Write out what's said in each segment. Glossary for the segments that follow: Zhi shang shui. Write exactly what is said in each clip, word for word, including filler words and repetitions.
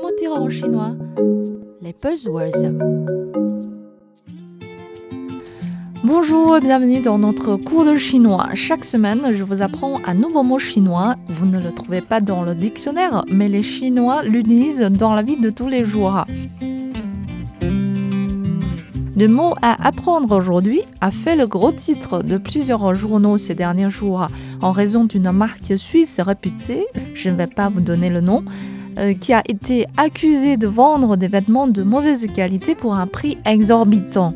comment dire en chinois les buzzwords. Bonjour et bienvenue dans notre cours de chinois. Chaque semaine, je vous apprends un nouveau mot chinois. Vous ne le trouvez pas dans le dictionnaire, mais les Chinois l'utilisent dans la vie de tous les jours. Le mot à apprendre aujourd'hui a fait le gros titre de plusieurs journaux ces derniers jours en raison d'une marque suisse réputée, je ne vais pas vous donner le nom, euh, qui a été accusée de vendre des vêtements de mauvaise qualité pour un prix exorbitant.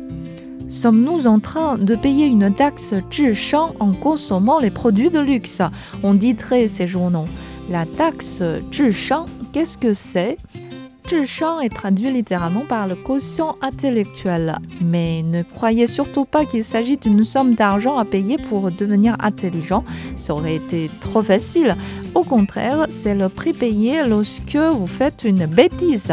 Sommes-nous en train de payer une taxe Zhi shang en consommant les produits de luxe? On dit très ces journaux. La taxe Zhi shang, qu'est-ce que c'est? Zhi shang est traduit littéralement par le quotient intellectuel. Mais ne croyez surtout pas qu'il s'agit d'une somme d'argent à payer pour devenir intelligent. Ça aurait été trop facile. Au contraire, c'est le prix payé lorsque vous faites une bêtise.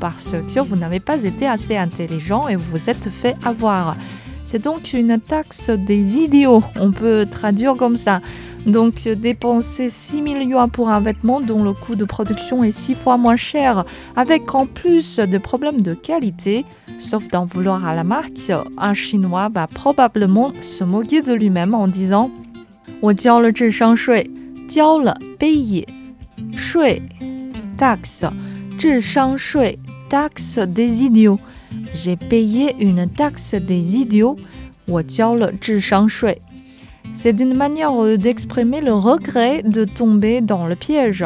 Parce que vous n'avez pas été assez intelligent et vous vous êtes fait avoir. C'est donc une taxe des idiots, on peut traduire comme ça. Donc dépenser six millions pour un vêtement dont le coût de production est six fois moins cher, avec en plus de problèmes de qualité, sauf d'en vouloir à la marque, un Chinois va probablement se moquer de lui-même en disant « Wo jiao le zhi shang shui »« Jiao le payer »« Shui » taxe » Zhi shang shui, taxe des idiots. J'ai payé une taxe des idiots. Wo jiao le zhi shang shui. C'est une manière d'exprimer le regret de tomber dans le piège.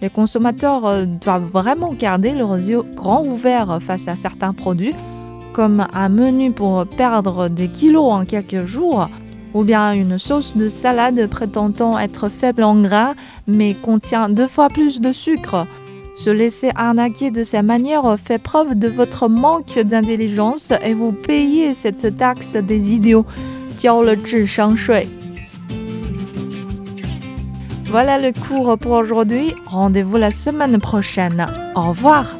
Les consommateurs doivent vraiment garder leurs yeux grands ouverts face à certains produits, comme un menu pour perdre des kilos en quelques jours, ou bien une sauce de salade prétendant être faible en gras, mais contient deux fois plus de sucre. Se laisser arnaquer de sa manière fait preuve de votre manque d'intelligence et vous payez cette taxe des idiots. Jiao le zhi shang shui. Voilà le cours pour aujourd'hui. Rendez-vous la semaine prochaine. Au revoir.